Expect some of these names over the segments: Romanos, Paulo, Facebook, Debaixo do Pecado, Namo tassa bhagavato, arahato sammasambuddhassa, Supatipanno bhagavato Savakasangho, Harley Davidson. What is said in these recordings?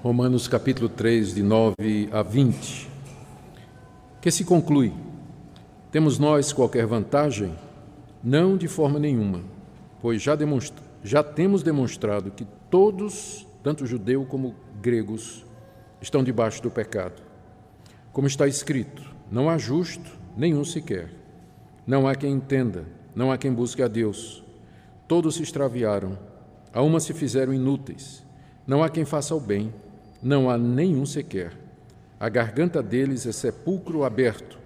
Romanos capítulo 3, de 9 a 20, que se conclui: temos nós qualquer vantagem? Não, de forma nenhuma, pois já temos demonstrado que todos, tanto judeu como gregos, estão debaixo do pecado. Como está escrito, não há justo nenhum sequer, não há quem entenda, não há quem busque a Deus. Todos se extraviaram, a uma se fizeram inúteis, não há quem faça o bem, não há nenhum sequer. A garganta deles é sepulcro aberto,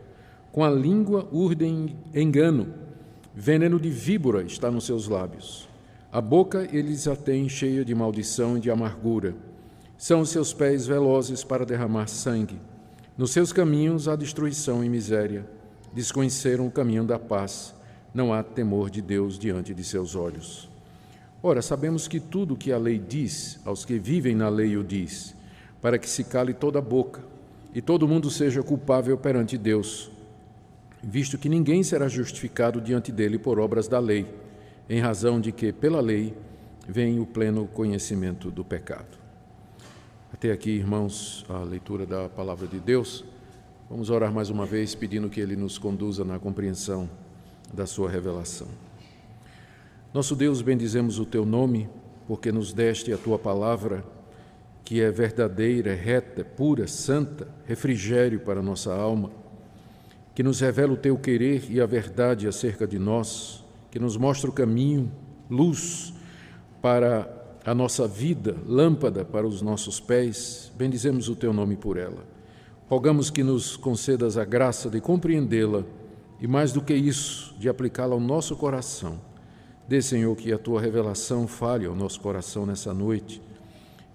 com a língua urdem engano, veneno de víbora está nos seus lábios. A boca eles a têm cheia de maldição e de amargura. São os seus pés velozes para derramar sangue. Nos seus caminhos há destruição e miséria. Desconheceram o caminho da paz. Não há temor de Deus diante de seus olhos. Ora, sabemos que tudo o que a lei diz, aos que vivem na lei o diz, para que se cale toda a boca e todo mundo seja culpável perante Deus, visto que ninguém será justificado diante dele por obras da lei, em razão de que, pela lei, vem o pleno conhecimento do pecado. Até aqui, irmãos, a leitura da palavra de Deus. Vamos orar mais uma vez, pedindo que ele nos conduza na compreensão da sua revelação. Nosso Deus, bendizemos o teu nome, porque nos deste a tua palavra, que é verdadeira, reta, pura, santa, refrigério para a nossa alma, que nos revela o teu querer e a verdade acerca de nós, que nos mostra o caminho, luz para a nossa vida, lâmpada para os nossos pés. Bendizemos o teu nome por ela. Rogamos que nos concedas a graça de compreendê-la e, mais do que isso, de aplicá-la ao nosso coração. Dê, Senhor, que a tua revelação fale ao nosso coração nessa noite.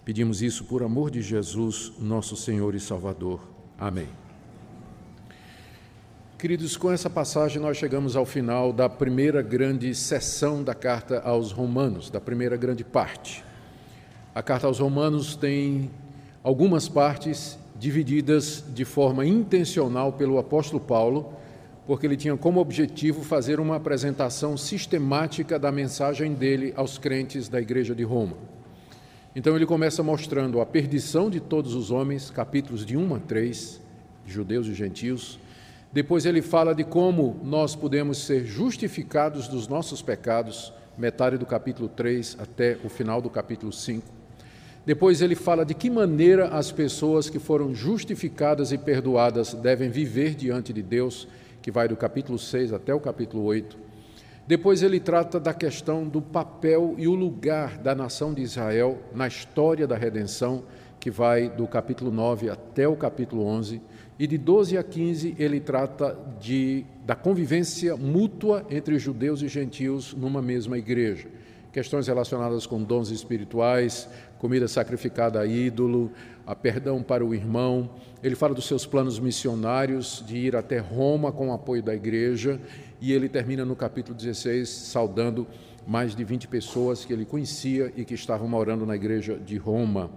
Pedimos isso por amor de Jesus, nosso Senhor e Salvador. Amém. Queridos, com essa passagem nós chegamos ao final da primeira grande seção da carta aos Romanos, da primeira grande parte. A carta aos Romanos tem algumas partes divididas de forma intencional pelo apóstolo Paulo, porque ele tinha como objetivo fazer uma apresentação sistemática da mensagem dele aos crentes da igreja de Roma. Então ele começa mostrando a perdição de todos os homens, capítulos de 1 a 3, judeus e gentios. Depois ele fala de como nós podemos ser justificados dos nossos pecados, metade do capítulo 3 até o final do capítulo 5. Depois ele fala de que maneira as pessoas que foram justificadas e perdoadas devem viver diante de Deus, que vai do capítulo 6 até o capítulo 8. Depois ele trata da questão do papel e o lugar da nação de Israel na história da redenção, que vai do capítulo 9 até o capítulo 11. E de 12 a 15 ele trata da convivência mútua entre judeus e gentios numa mesma igreja. Questões relacionadas com dons espirituais, comida sacrificada a ídolo, a perdão para o irmão. Ele fala dos seus planos missionários de ir até Roma com o apoio da igreja, e ele termina no capítulo 16 saudando mais de 20 pessoas que ele conhecia e que estavam morando na igreja de Roma,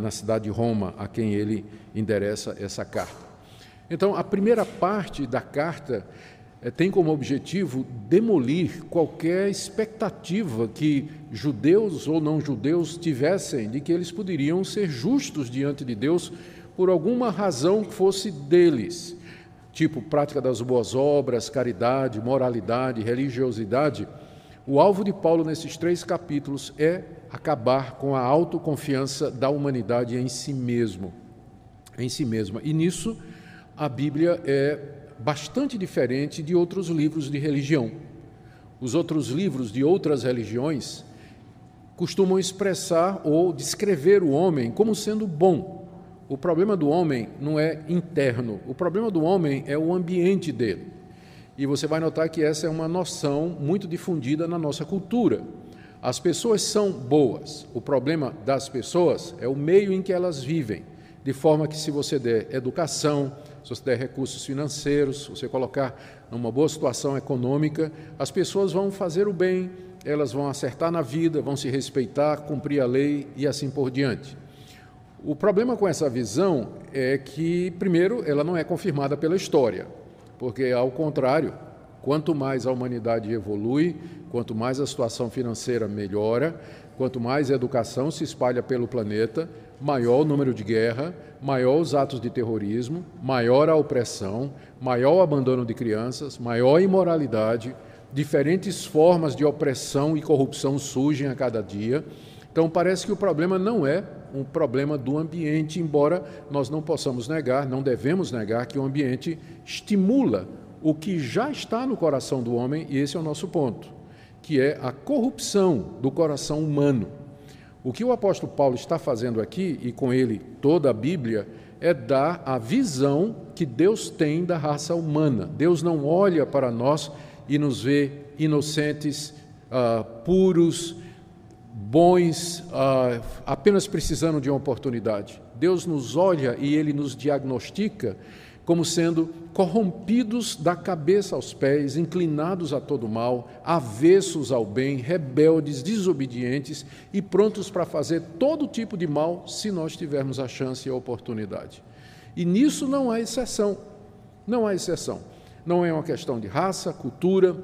na cidade de Roma, a quem ele endereça essa carta. Então, a primeira parte da carta tem como objetivo demolir qualquer expectativa que judeus ou não judeus tivessem de que eles poderiam ser justos diante de Deus por alguma razão que fosse deles, tipo prática das boas obras, caridade, moralidade, religiosidade. O alvo de Paulo nesses três capítulos é acabar com a autoconfiança da humanidade em si mesma. E nisso a Bíblia é bastante diferente de outros livros de religião. Os outros livros de outras religiões costumam expressar ou descrever o homem como sendo bom. O problema do homem não é interno, o problema do homem é o ambiente dele. E você vai notar que essa é uma noção muito difundida na nossa cultura. As pessoas são boas, o problema das pessoas é o meio em que elas vivem, de forma que se você der educação, se você der recursos financeiros, se você colocar numa boa situação econômica, as pessoas vão fazer o bem, elas vão acertar na vida, vão se respeitar, cumprir a lei e assim por diante. O problema com essa visão é que, primeiro, ela não é confirmada pela história, porque, ao contrário, quanto mais a humanidade evolui, quanto mais a situação financeira melhora, Quanto mais a educação se espalha pelo planeta, maior o número de guerra, maior os atos de terrorismo, maior a opressão, maior o abandono de crianças, maior a imoralidade, diferentes formas de opressão e corrupção surgem a cada dia. Então parece que o problema não é um problema do ambiente, embora nós não possamos negar, não devemos negar que o ambiente estimula o que já está no coração do homem, e esse é o nosso ponto, que é a corrupção do coração humano. O que o apóstolo Paulo está fazendo aqui, e com ele toda a Bíblia, é dar a visão que Deus tem da raça humana. Deus não olha para nós e nos vê inocentes, puros, bons, apenas precisando de uma oportunidade. Deus nos olha e ele nos diagnostica como sendo corrompidos da cabeça aos pés, inclinados a todo mal, avessos ao bem, rebeldes, desobedientes e prontos para fazer todo tipo de mal se nós tivermos a chance e a oportunidade. E nisso não há exceção, não há exceção. Não é uma questão de raça, cultura,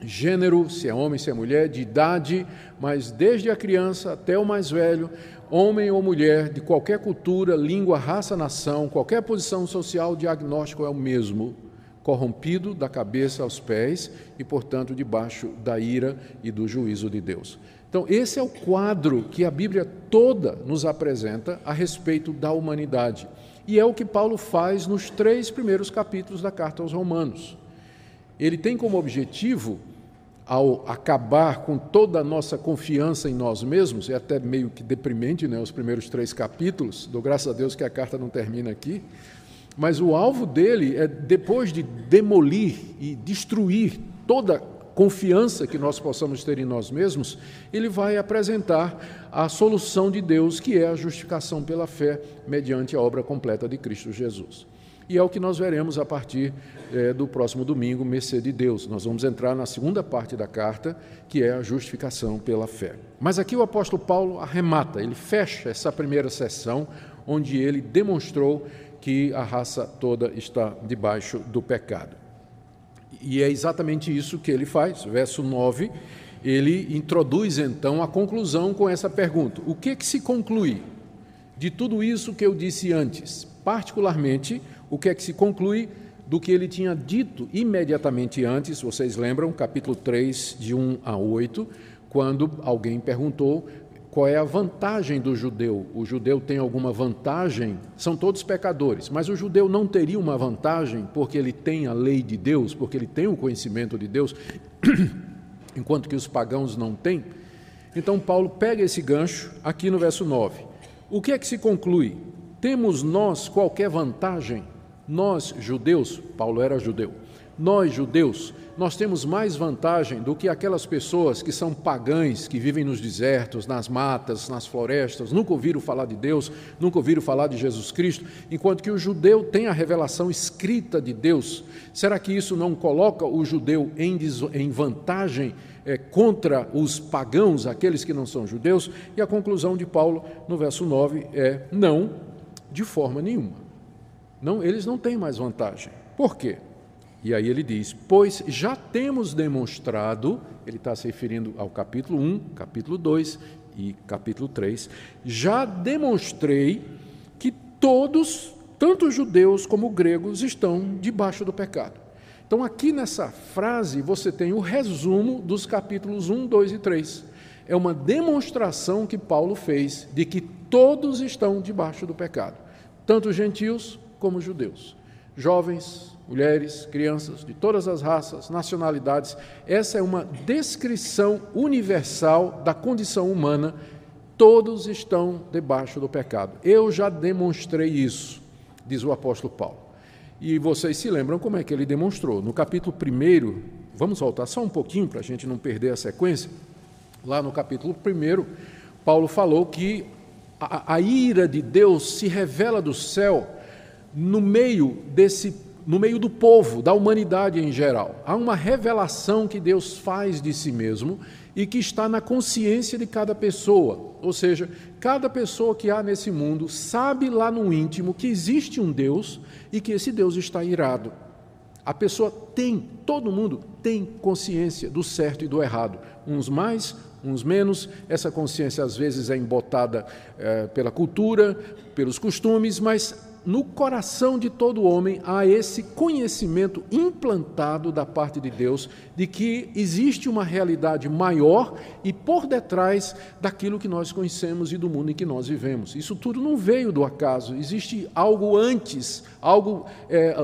gênero, se é homem, se é mulher, de idade, mas desde a criança até o mais velho, homem ou mulher, de qualquer cultura, língua, raça, nação, qualquer posição social, o diagnóstico é o mesmo, corrompido da cabeça aos pés e, portanto, debaixo da ira e do juízo de Deus. Então, esse é o quadro que a Bíblia toda nos apresenta a respeito da humanidade. E é o que Paulo faz nos 3 primeiros capítulos da Carta aos Romanos. Ele tem como objetivo, ao acabar com toda a nossa confiança em nós mesmos, é até meio que deprimente, né, os primeiros 3 capítulos, dou graças a Deus que a carta não termina aqui, mas o alvo dele é, depois de demolir e destruir toda confiança que nós possamos ter em nós mesmos, ele vai apresentar a solução de Deus, que é a justificação pela fé, mediante a obra completa de Cristo Jesus. E é o que nós veremos a partir do próximo domingo, mercê de Deus. Nós vamos entrar na segunda parte da carta, que é a justificação pela fé. Mas aqui o apóstolo Paulo arremata, ele fecha essa primeira sessão, onde ele demonstrou que a raça toda está debaixo do pecado. E é exatamente isso que ele faz. Verso 9, ele introduz então a conclusão com essa pergunta. O que se conclui de tudo isso que eu disse antes? Particularmente, o que é que se conclui do que ele tinha dito imediatamente antes? Vocês lembram, capítulo 3, de 1 a 8, quando alguém perguntou qual é a vantagem do judeu. O judeu tem alguma vantagem? São todos pecadores, mas o judeu não teria uma vantagem porque ele tem a lei de Deus, porque ele tem o conhecimento de Deus, enquanto que os pagãos não têm? Então, Paulo pega esse gancho aqui no verso 9. O que é que se conclui? Temos nós qualquer vantagem? Nós, judeus, Paulo era judeu, nós, judeus, nós temos mais vantagem do que aquelas pessoas que são pagãs, que vivem nos desertos, nas matas, nas florestas, nunca ouviram falar de Deus, nunca ouviram falar de Jesus Cristo, enquanto que o judeu tem a revelação escrita de Deus. Será que isso não coloca o judeu em vantagem contra os pagãos, aqueles que não são judeus? E a conclusão de Paulo, no verso 9, é não, de forma nenhuma. Não, eles não têm mais vantagem. Por quê? E aí ele diz, pois já temos demonstrado, ele está se referindo ao capítulo 1, capítulo 2 e capítulo 3, já demonstrei que todos, tanto judeus como gregos, estão debaixo do pecado. Então aqui nessa frase você tem o resumo dos capítulos 1, 2 e 3. É uma demonstração que Paulo fez de que todos estão debaixo do pecado, tanto gentios como judeus, jovens, mulheres, crianças, de todas as raças, nacionalidades. Essa é uma descrição universal da condição humana. Todos estão debaixo do pecado. Eu já demonstrei isso, diz o apóstolo Paulo. E vocês se lembram como é que ele demonstrou. No capítulo 1, vamos voltar só um pouquinho para a gente não perder a sequência. Lá no capítulo 1, Paulo falou que a ira de Deus se revela do céu no meio do povo, da humanidade em geral. Há uma revelação que Deus faz de si mesmo e que está na consciência de cada pessoa. Ou seja, cada pessoa que há nesse mundo sabe lá no íntimo que existe um Deus e que esse Deus está irado. A pessoa tem, todo mundo tem consciência do certo e do errado. Uns mais, uns menos. Essa consciência às vezes é embotada pela cultura, pelos costumes, mas no coração de todo homem há esse conhecimento implantado da parte de Deus de que existe uma realidade maior e por detrás daquilo que nós conhecemos e do mundo em que nós vivemos. Isso tudo não veio do acaso, existe algo antes, algo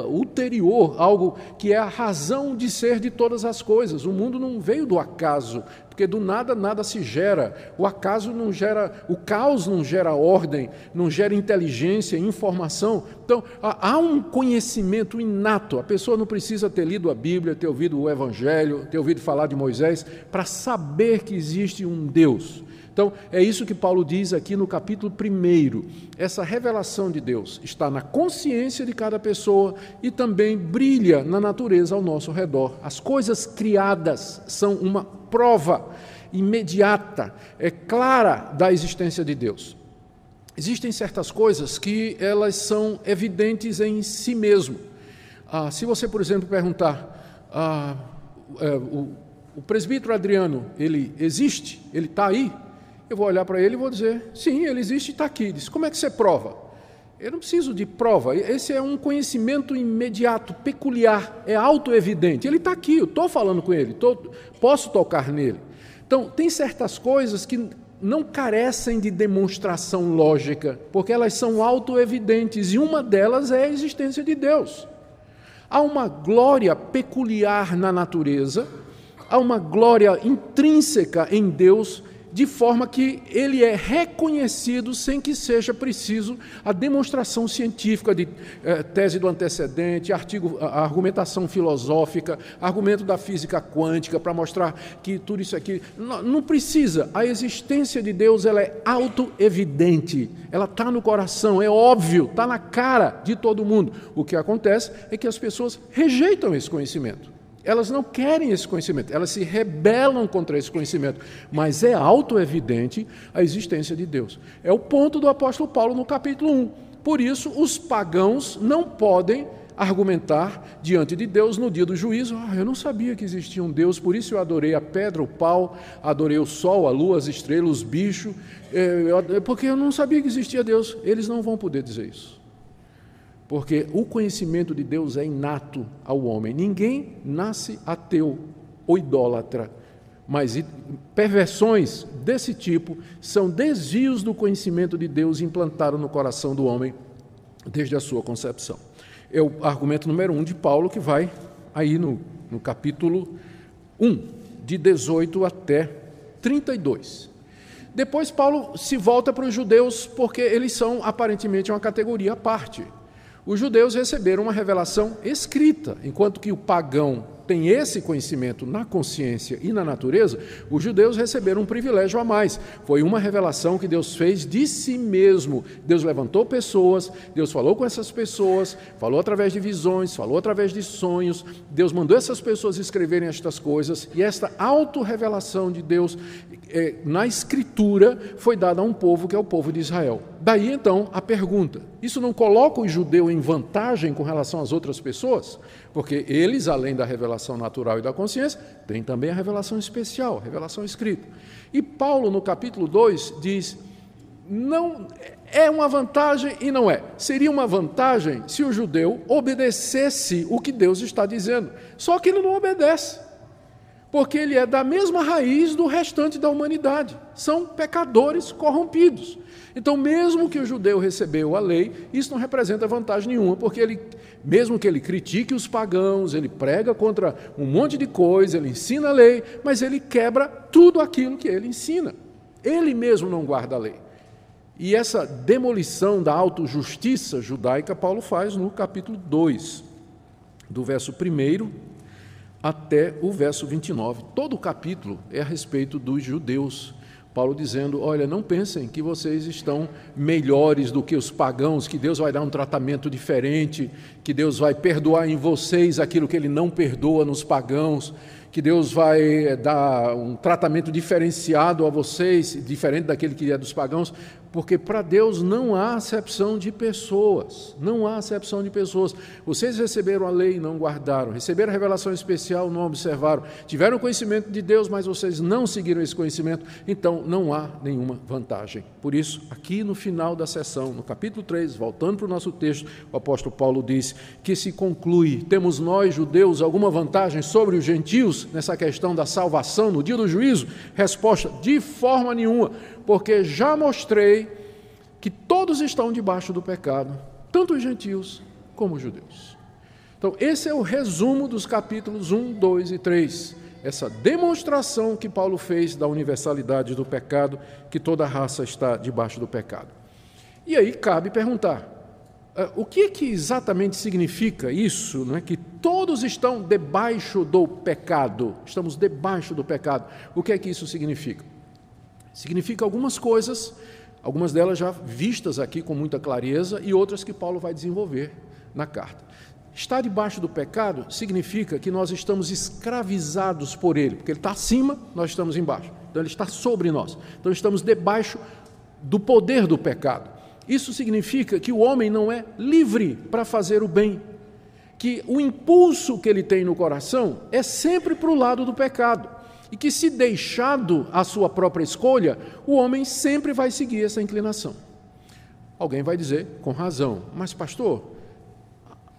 ulterior, algo que é a razão de ser de todas as coisas. O mundo não veio do acaso, porque do nada, nada se gera. O acaso não gera, o caos não gera ordem, não gera inteligência, informação. Então, há um conhecimento inato. A pessoa não precisa ter lido a Bíblia, ter ouvido o Evangelho, ter ouvido falar de Moisés, para saber que existe um Deus. Então, é isso que Paulo diz aqui no capítulo 1. Essa revelação de Deus está na consciência de cada pessoa e também brilha na natureza ao nosso redor. As coisas criadas são uma prova imediata, é clara, da existência de Deus. Existem certas coisas que elas são evidentes em si mesmo. Se você, por exemplo, perguntar, o presbítero Adriano, ele existe? Ele está aí? Eu vou olhar para ele e vou dizer, sim, ele existe e está aqui. Diz, como é que você prova? Eu não preciso de prova, esse é um conhecimento imediato, peculiar, é autoevidente. Ele está aqui, eu estou falando com ele, posso tocar nele. Então, tem certas coisas que não carecem de demonstração lógica, porque elas são autoevidentes, e uma delas é a existência de Deus. Há uma glória peculiar na natureza, há uma glória intrínseca em Deus, de forma que ele é reconhecido sem que seja preciso a demonstração científica de tese do antecedente, argumentação filosófica, argumento da física quântica para mostrar que tudo isso aqui... Não precisa. A existência de Deus, ela é autoevidente, ela está no coração, é óbvio, está na cara de todo mundo. O que acontece é que as pessoas rejeitam esse conhecimento. Elas não querem esse conhecimento, elas se rebelam contra esse conhecimento, mas é autoevidente a existência de Deus. É o ponto do apóstolo Paulo no capítulo 1. Por isso, os pagãos não podem argumentar diante de Deus no dia do juízo. Eu não sabia que existia um Deus, por isso eu adorei a pedra, o pau, adorei o sol, a lua, as estrelas, os bichos, porque eu não sabia que existia Deus. Eles não vão poder dizer isso. Porque o conhecimento de Deus é inato ao homem. Ninguém nasce ateu ou idólatra, mas perversões desse tipo são desvios do conhecimento de Deus implantado no coração do homem desde a sua concepção. É o argumento número 1 de Paulo, que vai aí no capítulo 1, de 18 até 32. Depois Paulo se volta para os judeus, porque eles são aparentemente uma categoria à parte. Os judeus receberam uma revelação escrita, enquanto que o pagão tem esse conhecimento na consciência e na natureza, os judeus receberam um privilégio a mais. Foi uma revelação que Deus fez de si mesmo. Deus levantou pessoas, Deus falou com essas pessoas, falou através de visões, falou através de sonhos, Deus mandou essas pessoas escreverem estas coisas, e esta autorrevelação de Deus na Escritura foi dada a um povo que é o povo de Israel. Daí, então, a pergunta: isso não coloca o judeu em vantagem com relação às outras pessoas? Porque eles, além da revelação natural e da consciência, têm também a revelação especial, a revelação escrita. E Paulo, no capítulo 2, diz: não é uma vantagem e não é. Seria uma vantagem se o judeu obedecesse o que Deus está dizendo. Só que ele não obedece, porque ele é da mesma raiz do restante da humanidade. São pecadores corrompidos. Então, mesmo que o judeu recebeu a lei, isso não representa vantagem nenhuma, porque ele, mesmo que ele critique os pagãos, ele prega contra um monte de coisa, ele ensina a lei, mas ele quebra tudo aquilo que ele ensina. Ele mesmo não guarda a lei. E essa demolição da autojustiça judaica, Paulo faz no capítulo 2, do verso 1 até o verso 29. Todo o capítulo é a respeito dos judeus. Paulo dizendo: olha, não pensem que vocês estão melhores do que os pagãos, que Deus vai dar um tratamento diferente, que Deus vai perdoar em vocês aquilo que ele não perdoa nos pagãos, que Deus vai dar um tratamento diferenciado a vocês, diferente daquele que é dos pagãos, porque para Deus não há acepção de pessoas, não há acepção de pessoas. Vocês receberam a lei e não guardaram, receberam a revelação especial e não observaram, tiveram conhecimento de Deus, mas vocês não seguiram esse conhecimento, então não há nenhuma vantagem. Por isso, aqui no final da sessão, no capítulo 3, voltando para o nosso texto, o apóstolo Paulo diz que se conclui: temos nós, judeus, alguma vantagem sobre os gentios nessa questão da salvação no dia do juízo? Resposta: de forma nenhuma, porque já mostrei que todos estão debaixo do pecado, tanto os gentios como os judeus. Então, esse é o resumo dos capítulos 1, 2 e 3, essa demonstração que Paulo fez da universalidade do pecado, que toda raça está debaixo do pecado. E aí cabe perguntar, o que exatamente significa isso, não é? Que todos estão debaixo do pecado, estamos debaixo do pecado. O que é que isso significa? Significa algumas coisas, algumas delas já vistas aqui com muita clareza e outras que Paulo vai desenvolver na carta. Estar debaixo do pecado significa que nós estamos escravizados por ele, porque ele está acima, nós estamos embaixo. Então ele está sobre nós. Então estamos debaixo do poder do pecado. Isso significa que o homem não é livre para fazer o bem, que o impulso que ele tem no coração é sempre para o lado do pecado. E que, se deixado à sua própria escolha, o homem sempre vai seguir essa inclinação. Alguém vai dizer, com razão, mas pastor,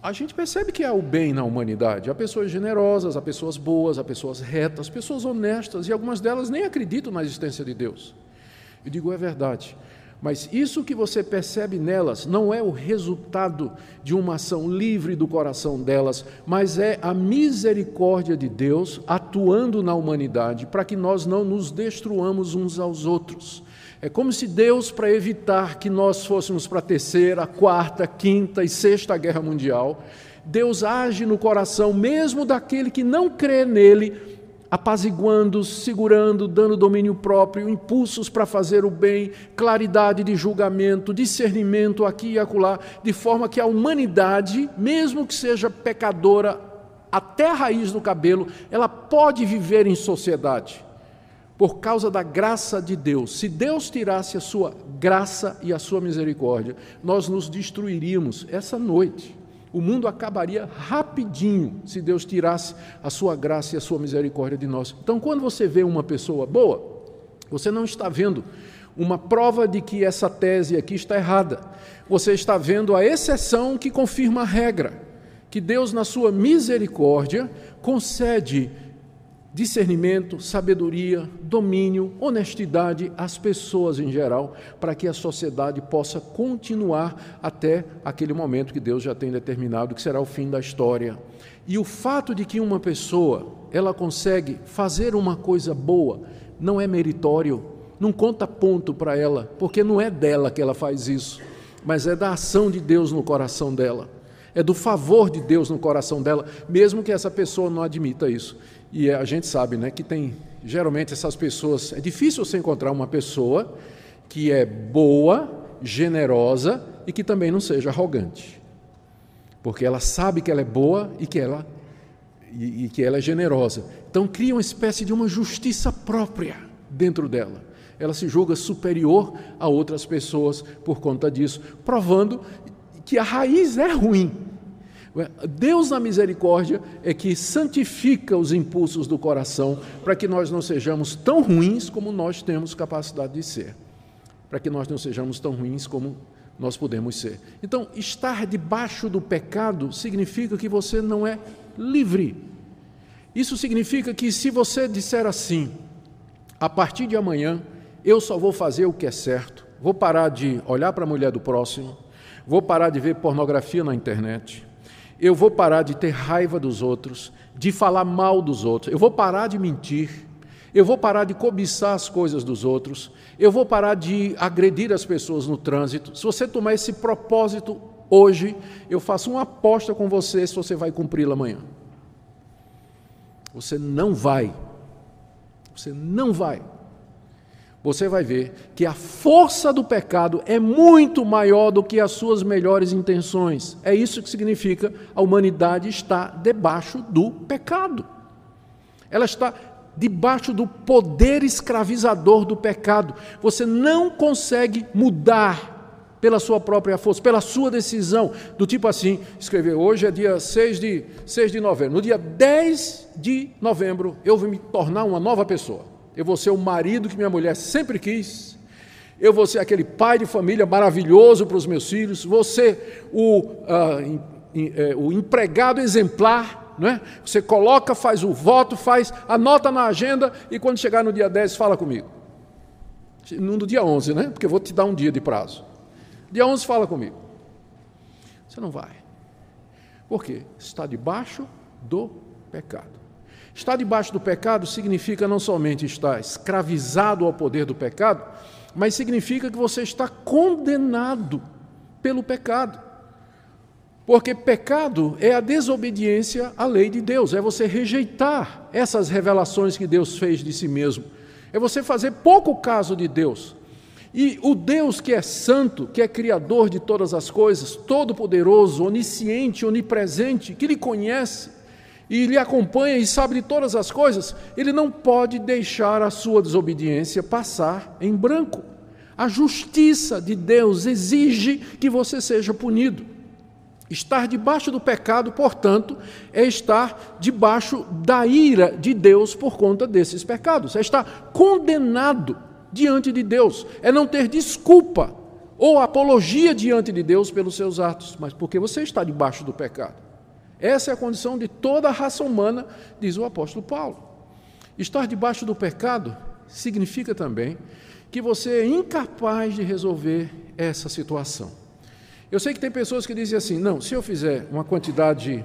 a gente percebe que há o bem na humanidade, há pessoas generosas, há pessoas boas, há pessoas retas, pessoas honestas, e algumas delas nem acreditam na existência de Deus. Eu digo, é verdade, mas isso que você percebe nelas não é o resultado de uma ação livre do coração delas, mas é a misericórdia de Deus atuando na humanidade para que nós não nos destruamos uns aos outros. É como se Deus, para evitar que nós fôssemos para a terceira, quarta, quinta e sexta guerra mundial, Deus age no coração mesmo daquele que não crê nele, apaziguando, segurando, dando domínio próprio, impulsos para fazer o bem, claridade de julgamento, discernimento aqui e acolá, de forma que a humanidade, mesmo que seja pecadora até a raiz do cabelo, ela pode viver em sociedade, por causa da graça de Deus. Se Deus tirasse a sua graça e a sua misericórdia, nós nos destruiríamos essa noite. O mundo acabaria rapidinho se Deus tirasse a sua graça e a sua misericórdia de nós. Então, quando você vê uma pessoa boa, você não está vendo uma prova de que essa tese aqui está errada. Você está vendo a exceção que confirma a regra, que Deus, na sua misericórdia, concede discernimento, sabedoria, domínio, honestidade às pessoas em geral, para que a sociedade possa continuar até aquele momento que Deus já tem determinado, que será o fim da história. E o fato de que uma pessoa, ela consegue fazer uma coisa boa, não é meritório, não conta ponto para ela, porque não é dela que ela faz isso, mas é da ação de Deus no coração dela, é do favor de Deus no coração dela, mesmo que essa pessoa não admita isso. E a gente sabe, né, que tem, geralmente, essas pessoas, é difícil você encontrar uma pessoa que é boa, generosa e que também não seja arrogante, porque ela sabe que ela é boa e que ela é generosa. Então cria uma espécie de uma justiça própria dentro dela. Ela se julga superior a outras pessoas por conta disso, provando que a raiz é ruim. Deus, na misericórdia, é que santifica os impulsos do coração para que nós não sejamos tão ruins como nós temos capacidade de ser, para que nós não sejamos tão ruins como nós podemos ser. Então, estar debaixo do pecado significa que você não é livre. Isso significa que, se você disser assim, a partir de amanhã eu só vou fazer o que é certo, vou parar de olhar para a mulher do próximo, vou parar de ver pornografia na internet, eu vou parar de ter raiva dos outros, de falar mal dos outros, eu vou parar de mentir, eu vou parar de cobiçar as coisas dos outros, eu vou parar de agredir as pessoas no trânsito. Se você tomar esse propósito hoje, eu faço uma aposta com você se você vai cumpri-lo amanhã. Você não vai. Você não vai. Você vai ver que a força do pecado é muito maior do que as suas melhores intenções. É isso que significa: a humanidade está debaixo do pecado. Ela está debaixo do poder escravizador do pecado. Você não consegue mudar pela sua própria força, pela sua decisão. Do tipo assim, escrever hoje é dia 6 de novembro. No dia 10 de novembro eu vou me tornar uma nova pessoa. Eu vou ser o marido que minha mulher sempre quis. Eu vou ser aquele pai de família maravilhoso para os meus filhos. Vou ser o empregado exemplar. Não é? Você coloca, faz o voto, faz, anota na agenda e quando chegar no dia 10, fala comigo. No dia 11, né? Porque eu vou te dar um dia de prazo. Dia 11, fala comigo. Você não vai. Por quê? Está debaixo do pecado. Estar debaixo do pecado significa não somente estar escravizado ao poder do pecado, mas significa que você está condenado pelo pecado. Porque pecado é a desobediência à lei de Deus, é você rejeitar essas revelações que Deus fez de si mesmo, é você fazer pouco caso de Deus. E o Deus que é santo, que é criador de todas as coisas, todo-poderoso, onisciente, onipresente, que lhe conhece e lhe acompanha e sabe de todas as coisas, ele não pode deixar a sua desobediência passar em branco. A justiça de Deus exige que você seja punido. Estar debaixo do pecado, portanto, é estar debaixo da ira de Deus por conta desses pecados. É estar condenado diante de Deus. É não ter desculpa ou apologia diante de Deus pelos seus atos, mas porque você está debaixo do pecado. Essa é a condição de toda a raça humana, diz o apóstolo Paulo. Estar debaixo do pecado significa também que você é incapaz de resolver essa situação. Eu sei que tem pessoas que dizem assim, não, se eu fizer uma quantidade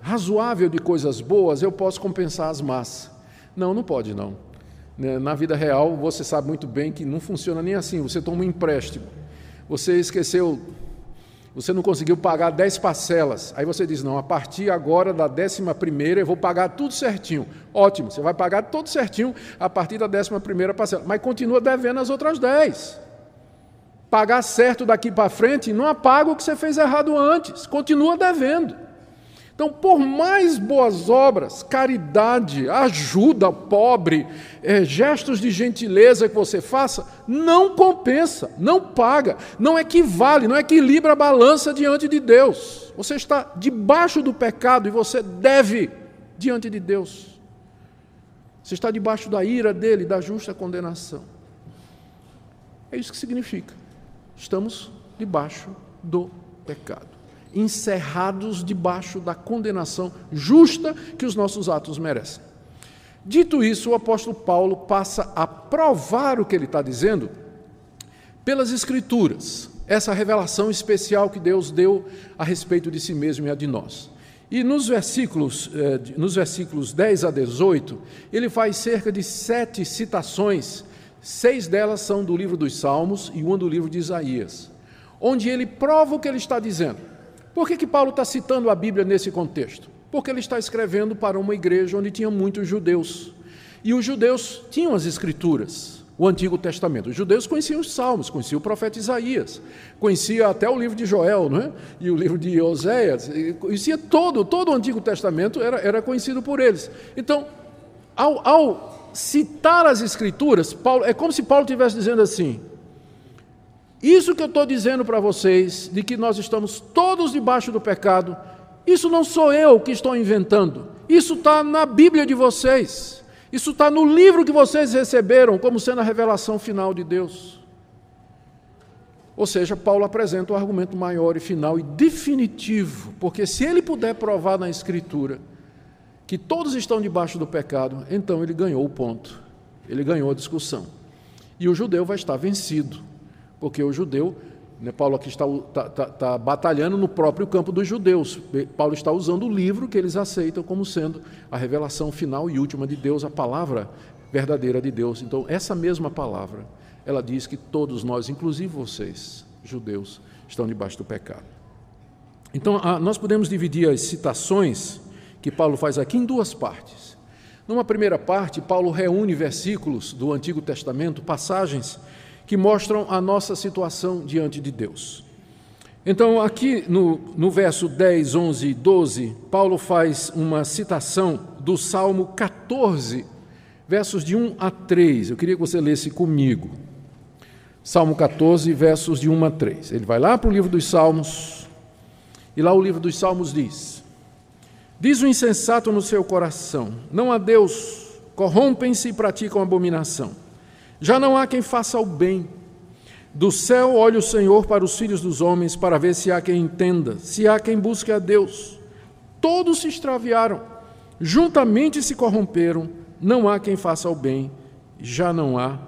razoável de coisas boas, eu posso compensar as más. Não, não pode não. Na vida real, você sabe muito bem que não funciona nem assim. Você toma um empréstimo, você esqueceu, você não conseguiu pagar 10 parcelas, aí você diz, não, a partir agora da 11ª eu vou pagar tudo certinho. Ótimo, você vai pagar tudo certinho a partir da 11ª parcela, mas continua devendo as outras 10. Pagar certo daqui para frente, não apaga o que você fez errado antes, continua devendo. Então, por mais boas obras, caridade, ajuda ao pobre, gestos de gentileza que você faça, não compensa, não paga, não equivale, não equilibra a balança diante de Deus. Você está debaixo do pecado e você deve diante de Deus. Você está debaixo da ira dele, da justa condenação. É isso que significa. Estamos debaixo do pecado, encerrados debaixo da condenação justa que os nossos atos merecem. Dito isso, o apóstolo Paulo passa a provar o que ele está dizendo pelas Escrituras, essa revelação especial que Deus deu a respeito de si mesmo e a de nós. E nos versículos 10 a 18, ele faz cerca de 7 citações. 6 delas são do livro dos Salmos e uma do livro de Isaías, onde ele prova o que ele está dizendo. Por que Paulo está citando a Bíblia nesse contexto? Porque ele está escrevendo para uma igreja onde tinha muitos judeus. E os judeus tinham as Escrituras, o Antigo Testamento. Os judeus conheciam os Salmos, conheciam o profeta Isaías, conhecia até o livro de Joel, não é? E o livro de Oséias, conhecia todo o Antigo Testamento era conhecido por eles. Então, ao citar as Escrituras, Paulo, é como se Paulo estivesse dizendo assim, isso que eu estou dizendo para vocês, de que nós estamos todos debaixo do pecado, isso não sou eu que estou inventando, isso está na Bíblia de vocês, isso está no livro que vocês receberam, como sendo a revelação final de Deus. Ou seja, Paulo apresenta um argumento maior e final e definitivo, porque se ele puder provar na Escritura que todos estão debaixo do pecado, então ele ganhou o ponto, ele ganhou a discussão. E o judeu vai estar vencido, porque o judeu, né, Paulo aqui está batalhando no próprio campo dos judeus. Paulo está usando o livro que eles aceitam como sendo a revelação final e última de Deus, a palavra verdadeira de Deus. Então, essa mesma palavra, ela diz que todos nós, inclusive vocês, judeus, estão debaixo do pecado. Então, nós podemos dividir as citações que Paulo faz aqui em 2 partes. Numa primeira parte, Paulo reúne versículos do Antigo Testamento, passagens que mostram a nossa situação diante de Deus. Então, aqui no verso 10, 11 e 12, Paulo faz uma citação do Salmo 14, versos de 1 a 3. Eu queria que você lesse comigo. Salmo 14, versos de 1 a 3. Ele vai lá para o livro dos Salmos, e lá o livro dos Salmos diz: diz o insensato no seu coração, não há Deus, corrompem-se e praticam abominação. Já não há quem faça o bem. Do céu olha o Senhor para os filhos dos homens, para ver se há quem entenda, se há quem busque a Deus. Todos se extraviaram, juntamente se corromperam, não há quem faça o bem, já não há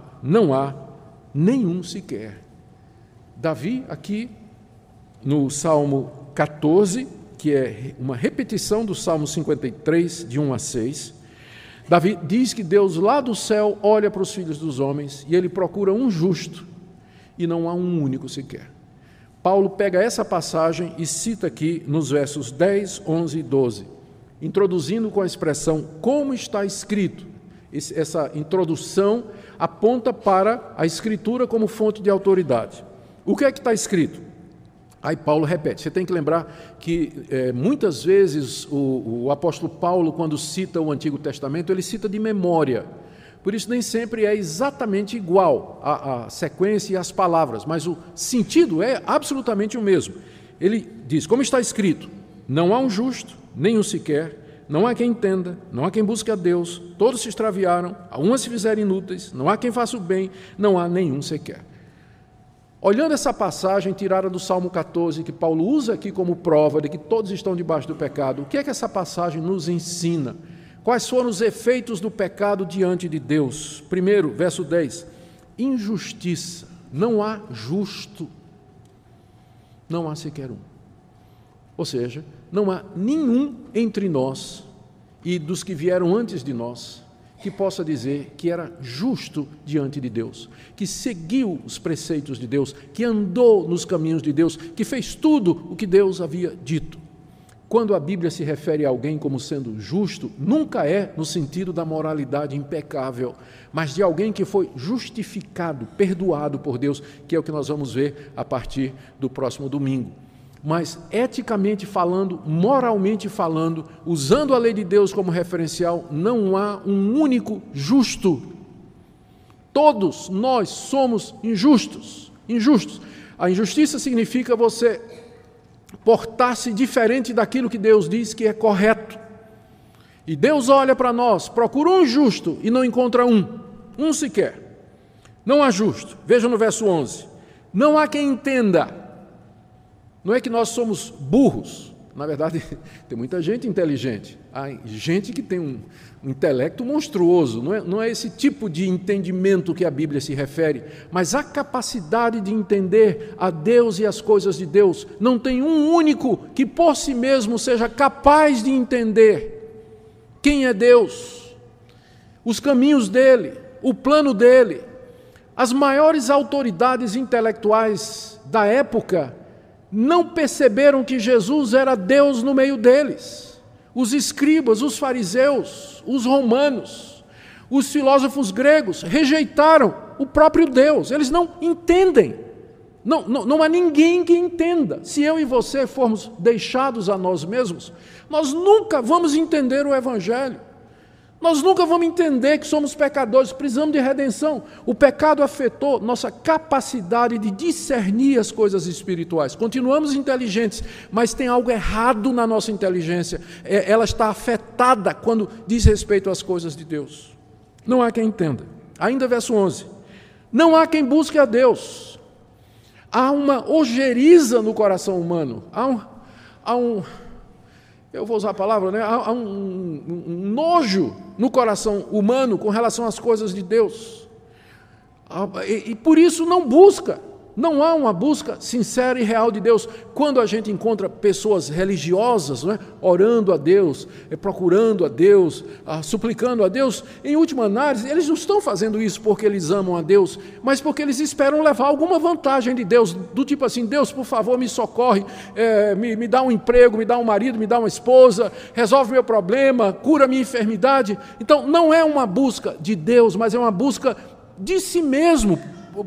nenhum sequer. Davi, aqui no Salmo 14, que é uma repetição do Salmo 53, de 1 a 6, Davi diz que Deus lá do céu olha para os filhos dos homens e ele procura um justo, e não há um único sequer. Paulo pega essa passagem e cita aqui nos versos 10, 11 e 12, introduzindo com a expressão como está escrito. Essa introdução aponta para a Escritura como fonte de autoridade. O que é que está escrito? Aí Paulo repete. Você tem que lembrar que muitas vezes o apóstolo Paulo, quando cita o Antigo Testamento, ele cita de memória. Por isso nem sempre é exatamente igual a sequência e as palavras, mas o sentido é absolutamente o mesmo. Ele diz, como está escrito, não há um justo, nenhum sequer, não há quem entenda, não há quem busque a Deus, todos se extraviaram, algumas se fizeram inúteis, não há quem faça o bem, não há nenhum sequer. Olhando essa passagem tirada do Salmo 14, que Paulo usa aqui como prova de que todos estão debaixo do pecado, o que é que essa passagem nos ensina? Quais foram os efeitos do pecado diante de Deus? Primeiro, verso 10, injustiça, não há justo, não há sequer um. Ou seja, não há nenhum entre nós e dos que vieram antes de nós que possa dizer que era justo diante de Deus, que seguiu os preceitos de Deus, que andou nos caminhos de Deus, que fez tudo o que Deus havia dito. Quando a Bíblia se refere a alguém como sendo justo, nunca é no sentido da moralidade impecável, mas de alguém que foi justificado, perdoado por Deus, que é o que nós vamos ver a partir do próximo domingo. Mas eticamente falando, moralmente falando, usando a lei de Deus como referencial, não há um único justo. Todos nós somos injustos. Injustos. A injustiça significa você portar-se diferente daquilo que Deus diz que é correto. E Deus olha para nós, procura um justo e não encontra um sequer. Não há justo. Veja no verso 11. Não há quem entenda. Não é que nós somos burros, na verdade tem muita gente inteligente, há gente que tem um intelecto monstruoso, não é esse tipo de entendimento que a Bíblia se refere, mas a capacidade de entender a Deus e as coisas de Deus. Não tem um único que por si mesmo seja capaz de entender quem é Deus, os caminhos dele, o plano dele. As maiores autoridades intelectuais da época não perceberam que Jesus era Deus no meio deles. Os escribas, os fariseus, os romanos, os filósofos gregos rejeitaram o próprio Deus. Eles não entendem. Não há ninguém que entenda. Se eu e você formos deixados a nós mesmos, nós nunca vamos entender o Evangelho. Nós nunca vamos entender que somos pecadores, precisamos de redenção. O pecado afetou nossa capacidade de discernir as coisas espirituais. Continuamos inteligentes, mas tem algo errado na nossa inteligência. Ela está afetada quando diz respeito às coisas de Deus. Não há quem entenda. Ainda verso 11. Não há quem busque a Deus. Há uma ojeriza no coração humano. Eu vou usar a palavra, há um nojo no coração humano com relação às coisas de Deus. E por isso não busca. Não há uma busca sincera e real de Deus. Quando a gente encontra pessoas religiosas, orando a Deus, procurando a Deus, suplicando a Deus, em última análise, eles não estão fazendo isso porque eles amam a Deus, mas porque eles esperam levar alguma vantagem de Deus, do tipo assim, Deus, por favor, me socorre, me dá um emprego, me dá um marido, me dá uma esposa, resolve meu problema, cura minha enfermidade. Então, não é uma busca de Deus, mas é uma busca de si mesmo,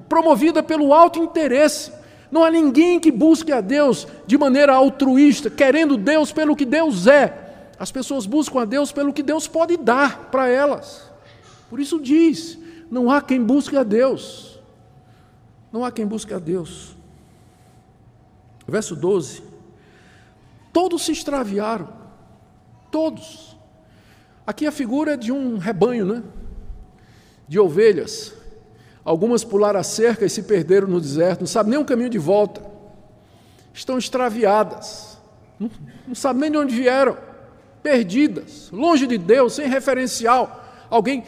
promovida pelo alto interesse. Não há ninguém que busque a Deus de maneira altruísta, querendo Deus pelo que Deus é. As pessoas buscam a Deus pelo que Deus pode dar para elas. Por isso diz, não há quem busque a Deus. Não há quem busque a Deus. Verso 12. Todos se extraviaram. Todos. Aqui a figura é de um rebanho, né? De ovelhas. Algumas pularam a cerca e se perderam no deserto. Não sabem nem o caminho de volta. Estão extraviadas. Não sabem nem de onde vieram. Perdidas, longe de Deus, sem referencial, alguém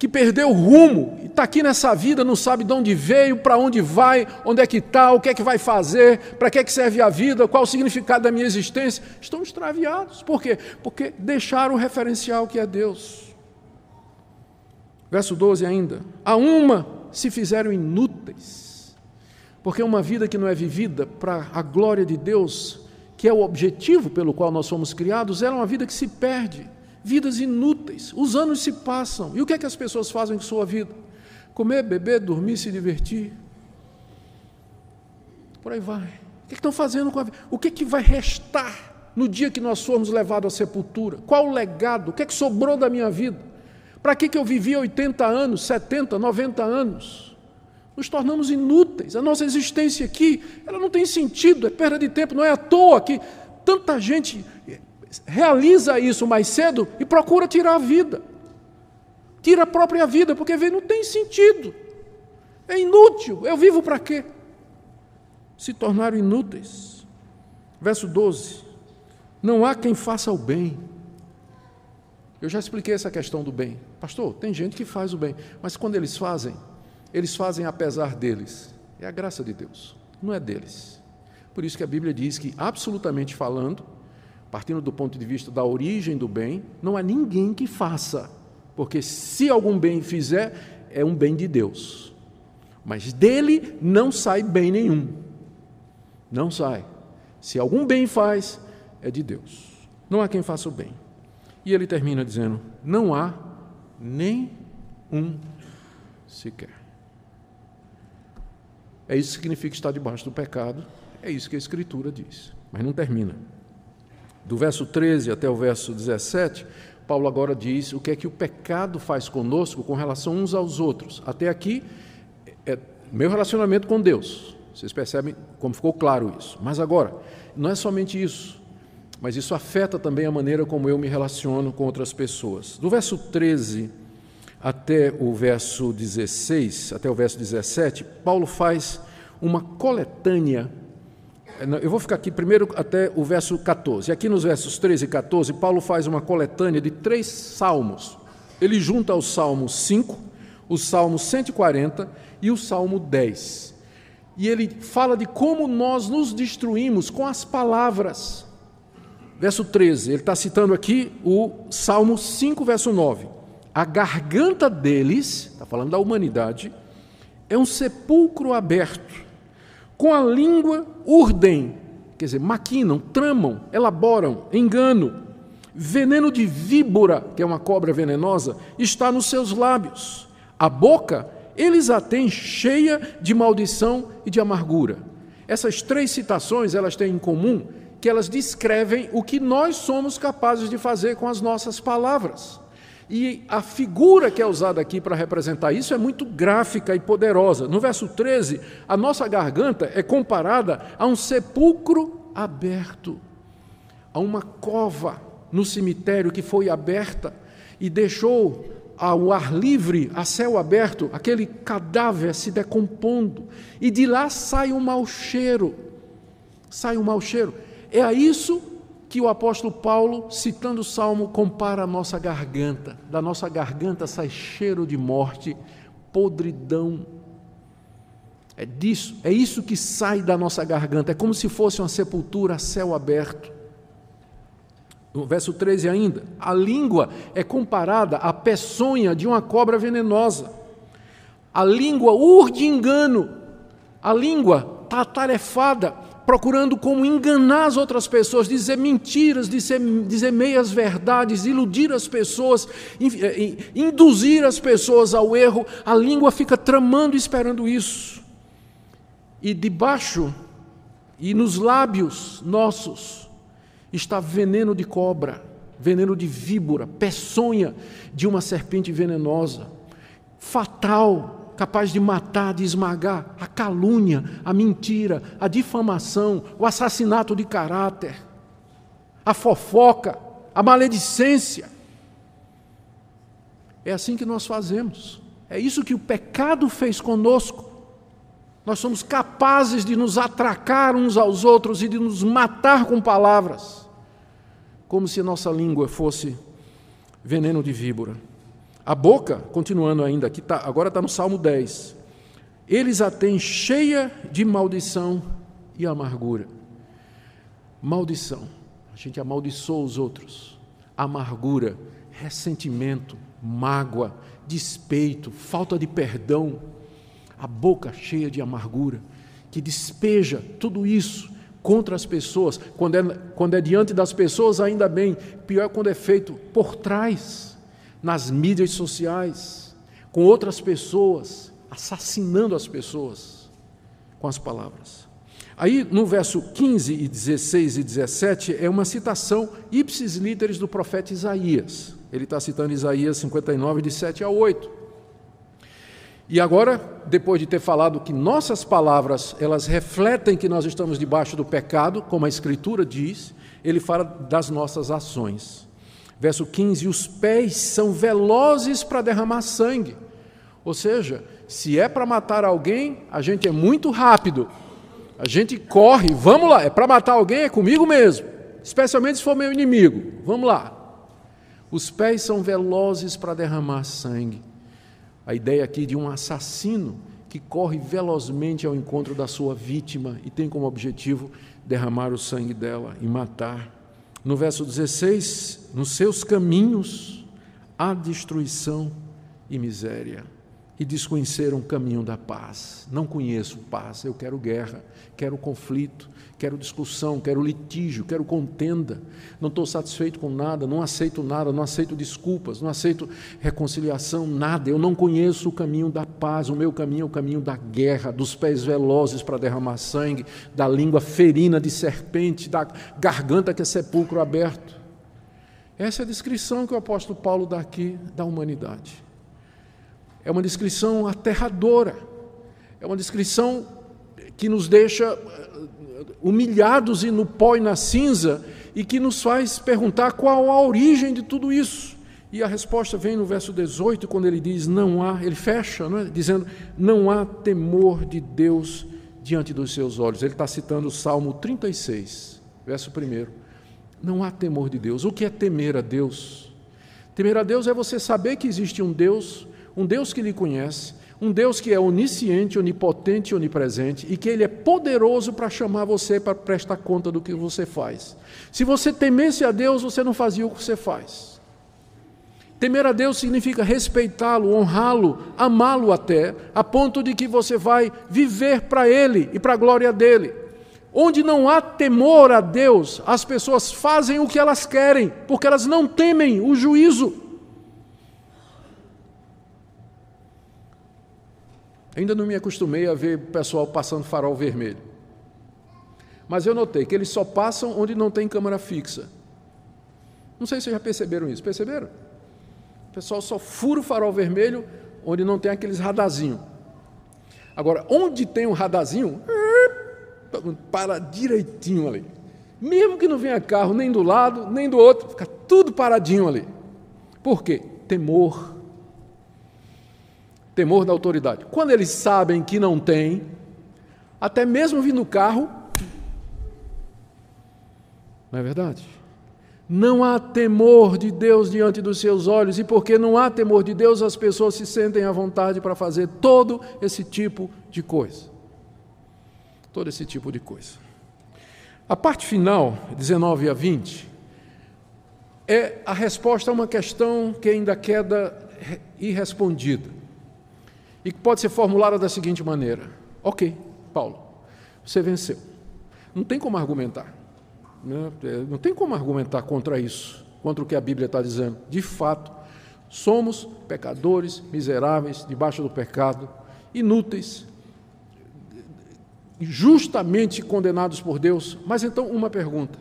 que perdeu o rumo, e está aqui nessa vida, não sabe de onde veio, para onde vai, onde é que está, o que é que vai fazer, para que é que serve a vida, qual o significado da minha existência, estão extraviados. Por quê? Porque deixaram o referencial que é Deus. Verso 12 ainda, a uma se fizeram inúteis, porque uma vida que não é vivida para a glória de Deus, que é o objetivo pelo qual nós somos criados, era uma vida que se perde, vidas inúteis, os anos se passam, e o que é que as pessoas fazem com sua vida? Comer, beber, dormir, se divertir, por aí vai. O que é que estão fazendo com a vida? O que é que vai restar no dia que nós formos levados à sepultura? Qual o legado? O que é que sobrou da minha vida? Para que eu vivi 80 anos, 70, 90 anos? Nos tornamos inúteis, a nossa existência aqui, ela não tem sentido, é perda de tempo, não é à toa que tanta gente realiza isso mais cedo e procura tirar a vida, tira a própria vida, porque vê, não tem sentido, é inútil, eu vivo para quê? Se tornaram inúteis. Verso 12, não há quem faça o bem. Eu já expliquei essa questão do bem, pastor, tem gente que faz o bem, mas quando eles fazem apesar deles. É a graça de Deus, não é deles. Por isso que a Bíblia diz que, absolutamente falando, partindo do ponto de vista da origem do bem, não há ninguém que faça, porque se algum bem fizer, é um bem de Deus. Mas dele não sai bem nenhum. Não sai. Se algum bem faz, é de Deus. Não há quem faça o bem. E ele termina dizendo, não há nem um sequer. É isso que significa estar debaixo do pecado, é isso que a Escritura diz. Mas não termina. Do verso 13 até o verso 17, Paulo agora diz o que é que o pecado faz conosco com relação uns aos outros. Até aqui, é meu relacionamento com Deus. Vocês percebem como ficou claro isso. Mas agora, não é somente isso, mas isso afeta também a maneira como eu me relaciono com outras pessoas. Do verso 13 até o verso 16, até o verso 17, Paulo faz uma coletânea. Eu vou ficar aqui primeiro até o verso 14. Aqui nos versos 13 e 14, Paulo faz uma coletânea de 3 salmos. Ele junta o Salmo 5, o Salmo 140 e o Salmo 10. E ele fala de como nós nos destruímos com as palavras. Verso 13, ele está citando aqui o Salmo 5, verso 9. A garganta deles, está falando da humanidade, é um sepulcro aberto. Com a língua urdem, quer dizer, maquinam, tramam, elaboram, engano. Veneno de víbora, que é uma cobra venenosa, está nos seus lábios. A boca, eles a têm cheia de maldição e de amargura. Essas 3 citações, elas têm em comum que elas descrevem o que nós somos capazes de fazer com as nossas palavras. E a figura que é usada aqui para representar isso é muito gráfica e poderosa. No verso 13, a nossa garganta é comparada a um sepulcro aberto, a uma cova no cemitério que foi aberta e deixou ao ar livre, a céu aberto, aquele cadáver se decompondo. E de lá sai um mau cheiro, sai um mau cheiro. É a isso que o apóstolo Paulo, citando o Salmo, compara a nossa garganta. Da nossa garganta sai cheiro de morte, podridão. É isso que sai da nossa garganta. É como se fosse uma sepultura a céu aberto. No verso 13 ainda, a língua é comparada à peçonha de uma cobra venenosa. A língua urde engano. A língua está atarefada, procurando como enganar as outras pessoas, dizer mentiras, dizer meias verdades, iludir as pessoas, induzir as pessoas ao erro. A língua fica tramando e esperando isso. E debaixo, e nos lábios nossos, está veneno de cobra, veneno de víbora, peçonha de uma serpente venenosa, fatal, capaz de matar, de esmagar, a calúnia, a mentira, a difamação, o assassinato de caráter, a fofoca, a maledicência. É assim que nós fazemos, é isso que o pecado fez conosco. Nós somos capazes de nos atracar uns aos outros e de nos matar com palavras, como se nossa língua fosse veneno de víbora. A boca, continuando ainda, aqui tá, agora está no Salmo 10, eles a têm cheia de maldição e amargura. Maldição, a gente amaldiçoa os outros, amargura, ressentimento, mágoa, despeito, falta de perdão, a boca cheia de amargura, que despeja tudo isso contra as pessoas. Quando é diante das pessoas, ainda bem, pior é quando é feito por trás, nas mídias sociais, com outras pessoas, assassinando as pessoas com as palavras. Aí, no verso 15 e 16 e 17, é uma citação ipsis literis do profeta Isaías. Ele está citando Isaías 59, de 7 a 8. E agora, depois de ter falado que nossas palavras, elas refletem que nós estamos debaixo do pecado, como a Escritura diz, ele fala das nossas ações. Verso 15, os pés são velozes para derramar sangue. Ou seja, se é para matar alguém, a gente é muito rápido. A gente corre, vamos lá, é para matar alguém, é comigo mesmo. Especialmente se for meu inimigo, vamos lá. Os pés são velozes para derramar sangue. A ideia aqui de um assassino que corre velozmente ao encontro da sua vítima e tem como objetivo derramar o sangue dela e matar. No verso 16, nos seus caminhos há destruição e miséria, e desconheceram o caminho da paz. Não conheço paz, eu quero guerra, quero conflito, quero discussão, quero litígio, quero contenda, não estou satisfeito com nada, não aceito desculpas, não aceito reconciliação, nada, eu não conheço o caminho da paz, o meu caminho é o caminho da guerra, dos pés velozes para derramar sangue, da língua ferina de serpente, da garganta que é sepulcro aberto. Essa é a descrição que o apóstolo Paulo dá aqui da humanidade. É uma descrição aterradora, é uma descrição que nos deixa humilhados e no pó e na cinza, e que nos faz perguntar qual a origem de tudo isso. E a resposta vem no verso 18, quando ele diz, não há, ele fecha, não é? Dizendo, não há temor de Deus diante dos seus olhos. Ele está citando o Salmo 36, verso 1. Não há temor de Deus. O que é temer a Deus? Temer a Deus é você saber que existe um Deus que lhe conhece, um Deus que é onisciente, onipotente e onipresente, e que Ele é poderoso para chamar você para prestar conta do que você faz. Se você temesse a Deus, você não fazia o que você faz. Temer a Deus significa respeitá-lo, honrá-lo, amá-lo até, a ponto de que você vai viver para Ele e para a glória dEle. Onde não há temor a Deus, as pessoas fazem o que elas querem, porque elas não temem o juízo. Ainda não me acostumei a ver o pessoal passando farol vermelho. Mas eu notei que eles só passam onde não tem câmera fixa. Não sei se vocês já perceberam isso. Perceberam? O pessoal só fura o farol vermelho onde não tem aqueles radarzinhos. Agora, onde tem um radarzinho, para direitinho ali. Mesmo que não venha carro nem do lado, nem do outro, fica tudo paradinho ali. Por quê? Temor. Temor da autoridade. Quando eles sabem que não tem, até mesmo vindo no carro, não é verdade? Não há temor de Deus diante dos seus olhos, e porque não há temor de Deus, as pessoas se sentem à vontade para fazer todo esse tipo de coisa. Todo esse tipo de coisa. A parte final, 19 a 20, é a resposta a uma questão que ainda queda irrespondida. E que pode ser formulada da seguinte maneira: ok, Paulo, você venceu. Não tem como argumentar. Não tem como argumentar contra isso, contra o que a Bíblia está dizendo. De fato, somos pecadores, miseráveis, debaixo do pecado, inúteis, justamente condenados por Deus. Mas então, uma pergunta: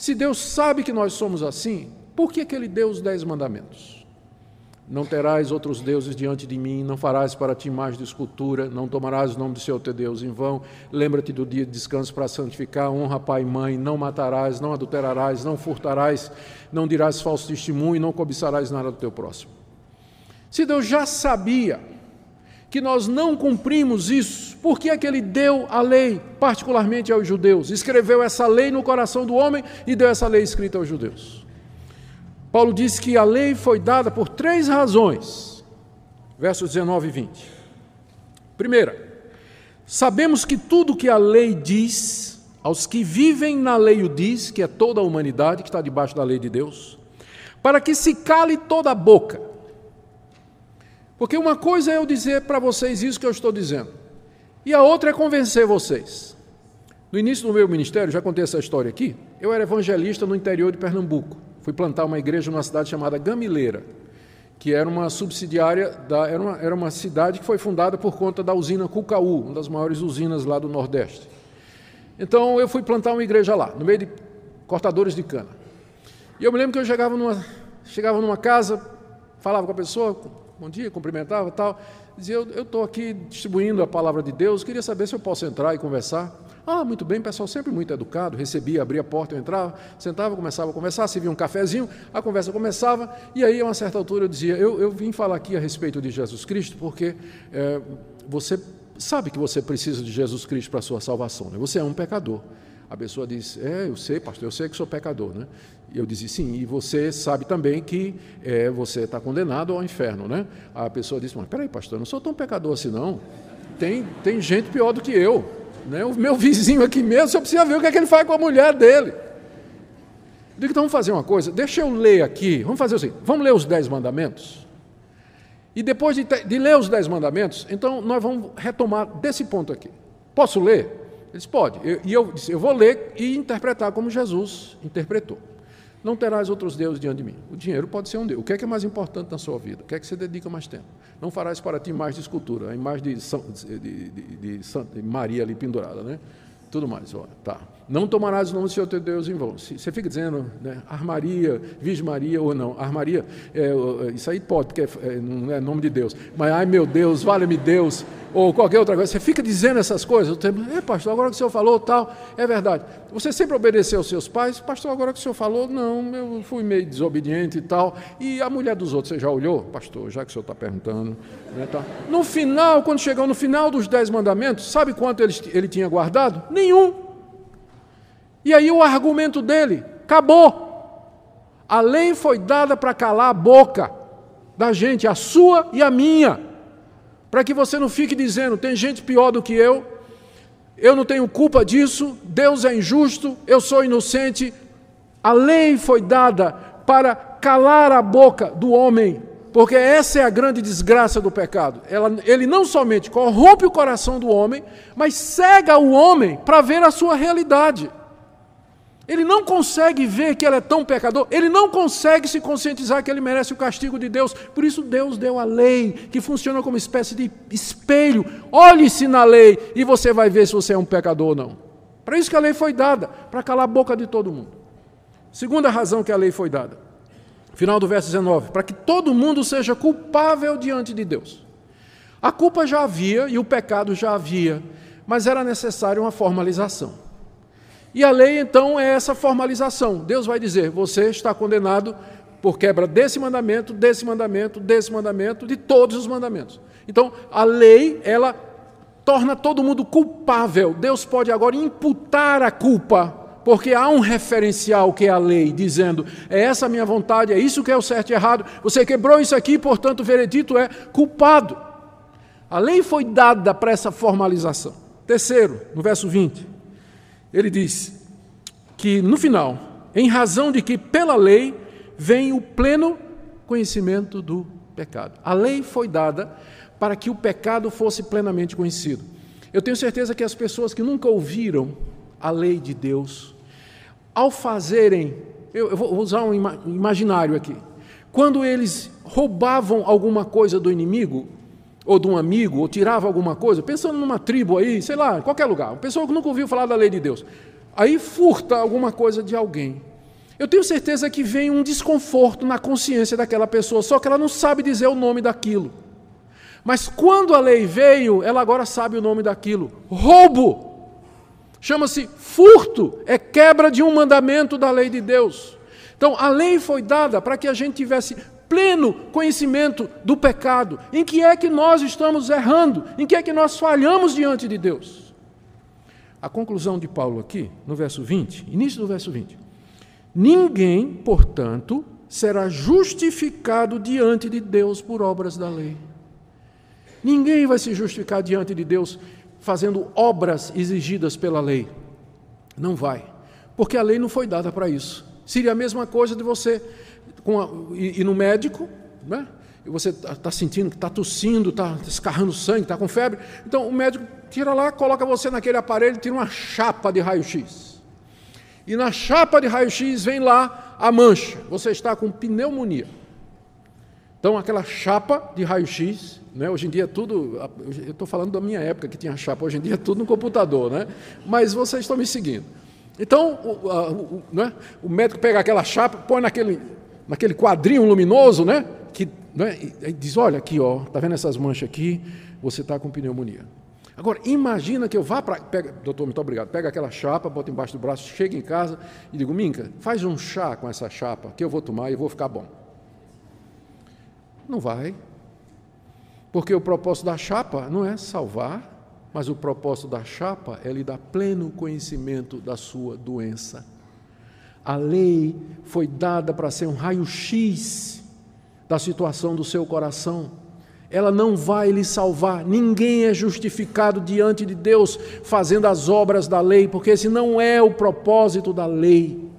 Se Deus sabe que nós somos assim, por que ele deu os 10 mandamentos? Não terás outros deuses diante de mim, não farás para ti imagem de escultura, não tomarás o nome do Senhor teu Deus em vão, lembra-te do dia de descanso para santificar, honra pai e mãe, não matarás, não adulterarás, não furtarás, não dirás falso testemunho, não cobiçarás nada do teu próximo. Se Deus já sabia que nós não cumprimos isso, por que ele deu a lei, particularmente aos judeus? Escreveu essa lei no coração do homem e deu essa lei escrita aos judeus. Paulo diz que a lei foi dada por 3 razões, versos 19 e 20. Primeira, sabemos que tudo que a lei diz, aos que vivem na lei o diz, que é toda a humanidade que está debaixo da lei de Deus, para que se cale toda a boca. Porque uma coisa é eu dizer para vocês isso que eu estou dizendo, e a outra é convencer vocês. No início do meu ministério, já contei essa história aqui, eu era evangelista no interior de Pernambuco. Fui plantar uma igreja numa cidade chamada Gamileira, que era uma subsidiária, era uma cidade que foi fundada por conta da usina Cucaú, uma das maiores usinas lá do Nordeste. Então eu fui plantar uma igreja lá, no meio de cortadores de cana. E eu me lembro que eu chegava numa casa, falava com a pessoa, bom dia, cumprimentava e tal, dizia, eu estou aqui distribuindo a palavra de Deus, queria saber se eu posso entrar e conversar. Ah, muito bem, pessoal, sempre muito educado, recebia, abria a porta, eu entrava, sentava, começava a conversar, servia um cafezinho, a conversa começava, e aí a uma certa altura eu dizia, eu vim falar aqui a respeito de Jesus Cristo, porque você sabe que você precisa de Jesus Cristo para a sua salvação, né? Você é um pecador. A pessoa diz, eu sei, pastor, eu sei que sou pecador, né? E eu disse, sim, e você sabe também que você está condenado ao inferno, né? A pessoa disse, mas peraí, pastor, eu não sou tão pecador assim, não. Tem gente pior do que eu, né? O meu vizinho aqui mesmo, só precisa ver o que é que ele faz com a mulher dele. Eu digo, então vamos fazer uma coisa, deixa eu ler aqui, vamos fazer o seguinte, vamos ler os 10 mandamentos? E depois de ler os 10 mandamentos, então nós vamos retomar desse ponto aqui. Posso ler? Eles podem. E eu disse, eu vou ler e interpretar como Jesus interpretou. Não terás outros deuses diante de mim. O dinheiro pode ser um deus. O que é mais importante na sua vida? O que é que você dedica mais tempo? Não farás para ti mais de escultura, a imagem de Maria ali pendurada, né? Tudo mais, olha, tá. Não tomarás o nome do Senhor teu Deus em vão. Você fica dizendo, né, armaria, Virgem Maria ou não, armaria, isso aí pode, porque não é nome de Deus, mas ai meu Deus, vale-me Deus, ou qualquer outra coisa, você fica dizendo essas coisas, pastor, agora que o senhor falou tal, é verdade. Você sempre obedeceu aos seus pais, pastor, agora que o senhor falou, não, eu fui meio desobediente e tal, e a mulher dos outros, você já olhou? Pastor, já que o senhor está perguntando, né, tá. No final, quando chegou no final dos 10 mandamentos, sabe quanto ele tinha guardado? Nenhum. E aí o argumento dele, acabou. A lei foi dada para calar a boca da gente, a sua e a minha, para que você não fique dizendo, tem gente pior do que eu não tenho culpa disso, Deus é injusto, eu sou inocente. A lei foi dada para calar a boca do homem, porque essa é a grande desgraça do pecado. Ele não somente corrompe o coração do homem, mas cega o homem para ver a sua realidade. Ele não consegue ver que ele é tão pecador, ele não consegue se conscientizar que ele merece o castigo de Deus. Por isso Deus deu a lei, que funciona como espécie de espelho. Olhe-se na lei e você vai ver se você é um pecador ou não. Para isso que a lei foi dada, para calar a boca de todo mundo. Segunda razão que a lei foi dada, final do verso 19, para que todo mundo seja culpável diante de Deus. A culpa já havia e o pecado já havia, mas era necessária uma formalização. E a lei, então, é essa formalização. Deus vai dizer, você está condenado por quebra desse mandamento, desse mandamento, desse mandamento, de todos os mandamentos. Então, a lei, ela torna todo mundo culpável. Deus pode agora imputar a culpa, porque há um referencial que é a lei, dizendo, é essa a minha vontade, é isso que é o certo e errado, você quebrou isso aqui, portanto, o veredito é culpado. A lei foi dada para essa formalização. Terceiro, no verso 20, ele diz que, no final, em razão de que pela lei vem o pleno conhecimento do pecado. A lei foi dada para que o pecado fosse plenamente conhecido. Eu tenho certeza que as pessoas que nunca ouviram a lei de Deus, ao fazerem, eu vou usar um imaginário aqui, quando eles roubavam alguma coisa do inimigo, ou de um amigo, ou tirava alguma coisa, pensando numa tribo aí, sei lá, em qualquer lugar, uma pessoa que nunca ouviu falar da lei de Deus, aí furta alguma coisa de alguém, eu tenho certeza que vem um desconforto na consciência daquela pessoa, só que ela não sabe dizer o nome daquilo. Mas quando a lei veio, ela agora sabe o nome daquilo. Roubo. Chama-se furto, é quebra de um mandamento da lei de Deus. Então, a lei foi dada para que a gente tivesse pleno conhecimento do pecado. Em que é que nós estamos errando? Em que é que nós falhamos diante de Deus? A conclusão de Paulo aqui, no verso 20, início do verso 20. Ninguém, portanto, será justificado diante de Deus por obras da lei. Ninguém vai se justificar diante de Deus fazendo obras exigidas pela lei. Não vai. Porque a lei não foi dada para isso. Seria a mesma coisa de você ir no médico, né? E você está sentindo que está tossindo, está escarrando sangue, está com febre. Então o médico tira lá, coloca você naquele aparelho, tira uma chapa de raio-x. E na chapa de raio-x vem lá a mancha. Você está com pneumonia. Então aquela chapa de raio-x, né? Hoje em dia tudo, eu estou falando da minha época que tinha chapa, hoje em dia é tudo no computador, né? Mas vocês estão me seguindo. Então o médico pega aquela chapa, põe naquele quadrinho luminoso, né? Que, né? E diz, olha aqui, ó, tá vendo essas manchas aqui? Você está com pneumonia. Agora imagina que eu vá para, doutor, muito obrigado, pega aquela chapa, bota embaixo do braço, chega em casa e digo, Minka, faz um chá com essa chapa que eu vou tomar e vou ficar bom. Não vai. Porque o propósito da chapa não é salvar, mas o propósito da chapa é lhe dar pleno conhecimento da sua doença. A lei foi dada para ser um raio-x da situação do seu coração. Ela não vai lhe salvar. Ninguém é justificado diante de Deus fazendo as obras da lei, porque esse não é o propósito da lei.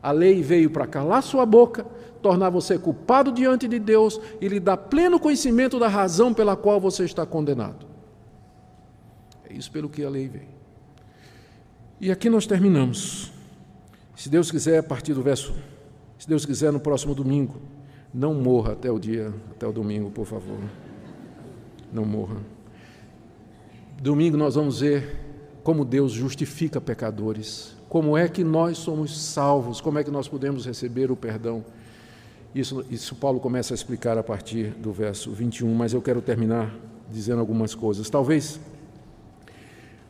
A lei veio para calar sua boca, tornar você culpado diante de Deus e lhe dar pleno conhecimento da razão pela qual você está condenado. É isso pelo que a lei vem. E aqui nós terminamos. Se Deus quiser, a partir do verso, se Deus quiser, no próximo domingo, não morra até o domingo, por favor. Não morra. Domingo nós vamos ver como Deus justifica pecadores, como é que nós somos salvos, como é que nós podemos receber o perdão. Isso Paulo começa a explicar a partir do verso 21, mas eu quero terminar dizendo algumas coisas. Talvez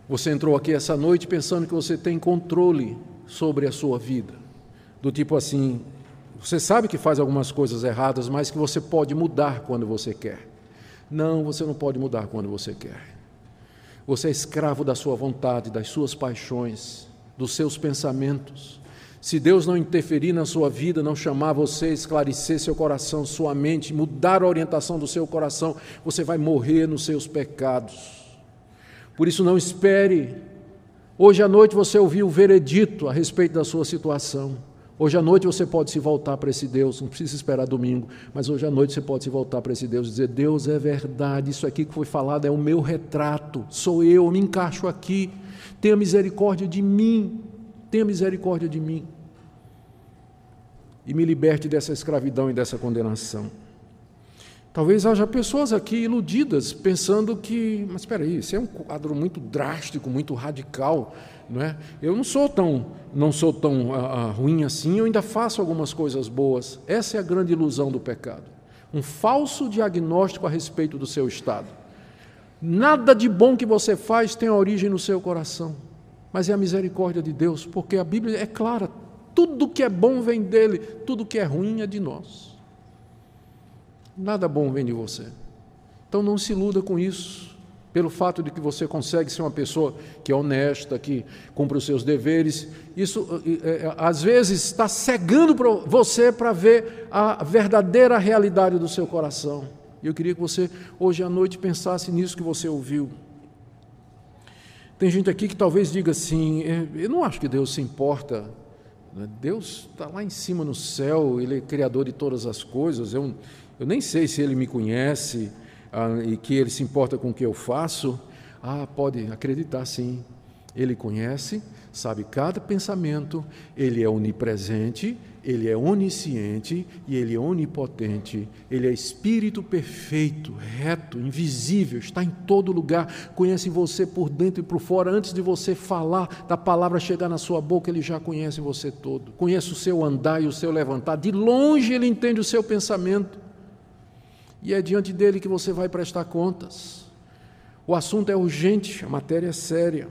você entrou aqui essa noite pensando que você tem controle sobre a sua vida, do tipo assim, você sabe que faz algumas coisas erradas, mas que você pode mudar quando você quer. Não, você não pode mudar quando você quer. Você é escravo da sua vontade, das suas paixões, dos seus pensamentos. Se Deus não interferir na sua vida, não chamar você, esclarecer seu coração, sua mente, mudar a orientação do seu coração, você vai morrer nos seus pecados. Por isso não espere. Hoje à noite você ouviu o veredito a respeito da sua situação. Hoje à noite você pode se voltar para esse Deus, não precisa esperar domingo, mas hoje à noite você pode se voltar para esse Deus e dizer, Deus, é verdade, isso aqui que foi falado é o meu retrato, sou eu me encaixo aqui, tenha misericórdia de mim. Tenha misericórdia de mim e me liberte dessa escravidão e dessa condenação. Talvez haja pessoas aqui iludidas, pensando que, mas espera aí, isso é um quadro muito drástico, muito radical, não é? Eu não sou tão ruim assim, eu ainda faço algumas coisas boas. Essa é a grande ilusão do pecado, um falso diagnóstico a respeito do seu estado. Nada de bom que você faz tem origem no seu coração. Mas é a misericórdia de Deus, porque a Bíblia é clara, tudo que é bom vem dele, tudo que é ruim é de nós. Nada bom vem de você. Então não se iluda com isso, pelo fato de que você consegue ser uma pessoa que é honesta, que cumpre os seus deveres. Isso às vezes está cegando você para ver a verdadeira realidade do seu coração. E eu queria que você hoje à noite pensasse nisso que você ouviu. Tem gente aqui que talvez diga assim, eu não acho que Deus se importa, Deus está lá em cima no céu, Ele é criador de todas as coisas, eu nem sei se Ele me conhece e que Ele se importa com o que eu faço. Ah, pode acreditar sim, Ele conhece, sabe cada pensamento, Ele é onipresente, Ele é onisciente e Ele é onipotente. Ele é Espírito perfeito, reto, invisível, está em todo lugar, conhece você por dentro e por fora. Antes de você falar, da palavra chegar na sua boca, Ele já conhece você todo. Conhece o seu andar e o seu levantar. De longe Ele entende o seu pensamento. E é diante dEle que você vai prestar contas. O assunto é urgente, a matéria é séria.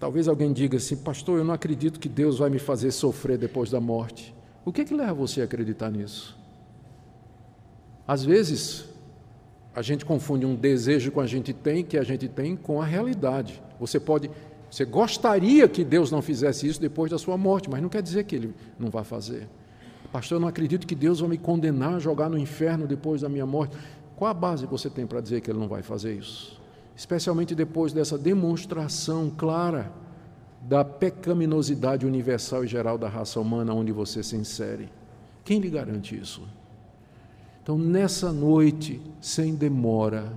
Talvez alguém diga assim: pastor, eu não acredito que Deus vai me fazer sofrer depois da morte. O que é que leva você a acreditar nisso? Às vezes, a gente confunde um desejo que a gente tem com a realidade. Você gostaria que Deus não fizesse isso depois da sua morte, mas não quer dizer que Ele não vai fazer. Pastor, eu não acredito que Deus vai me condenar, jogar no inferno depois da minha morte. Qual a base que você tem para dizer que Ele não vai fazer isso? Especialmente depois dessa demonstração clara da pecaminosidade universal e geral da raça humana, onde você se insere. Quem lhe garante isso? Então, nessa noite, sem demora,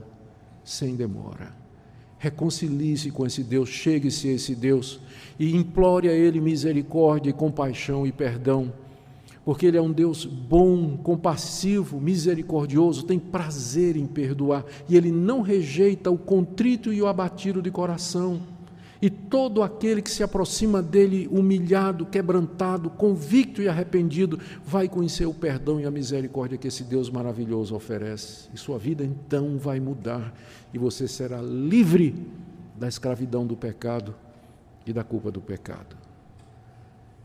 reconcilie-se com esse Deus, chegue-se a esse Deus e implore a Ele misericórdia, compaixão e perdão, porque Ele é um Deus bom, compassivo, misericordioso, tem prazer em perdoar, e Ele não rejeita o contrito e o abatido de coração, e todo aquele que se aproxima dEle humilhado, quebrantado, convicto e arrependido, vai conhecer o perdão e a misericórdia que esse Deus maravilhoso oferece, e sua vida então vai mudar, e você será livre da escravidão do pecado e da culpa do pecado.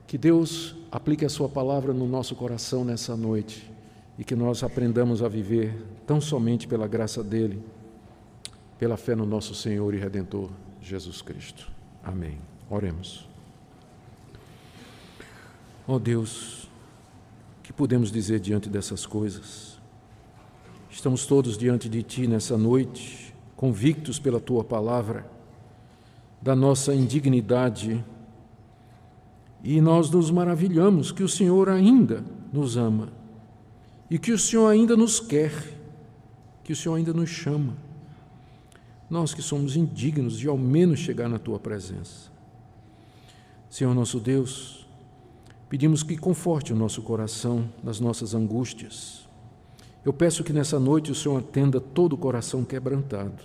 Que Deus aplique a sua palavra no nosso coração nessa noite e que nós aprendamos a viver tão somente pela graça dEle, pela fé no nosso Senhor e Redentor, Jesus Cristo. Amém. Oremos. Ó Deus, que podemos dizer diante dessas coisas? Estamos todos diante de Ti nessa noite, convictos pela Tua palavra, da nossa indignidade, e nós nos maravilhamos que o Senhor ainda nos ama e que o Senhor ainda nos quer, que o Senhor ainda nos chama. Nós que somos indignos de ao menos chegar na Tua presença. Senhor nosso Deus, pedimos que conforte o nosso coração nas nossas angústias. Eu peço que nessa noite o Senhor atenda todo o coração quebrantado,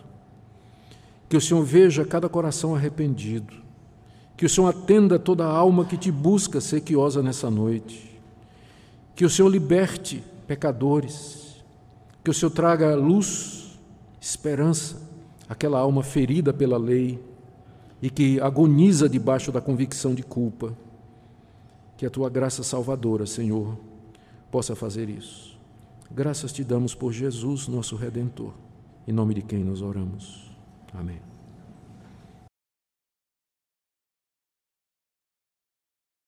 que o Senhor veja cada coração arrependido, que o Senhor atenda toda a alma que Te busca sequiosa nessa noite, que o Senhor liberte pecadores, que o Senhor traga luz, esperança, àquela alma ferida pela lei e que agoniza debaixo da convicção de culpa, que a Tua graça salvadora, Senhor, possa fazer isso. Graças Te damos por Jesus, nosso Redentor, em nome de quem nós oramos. Amém.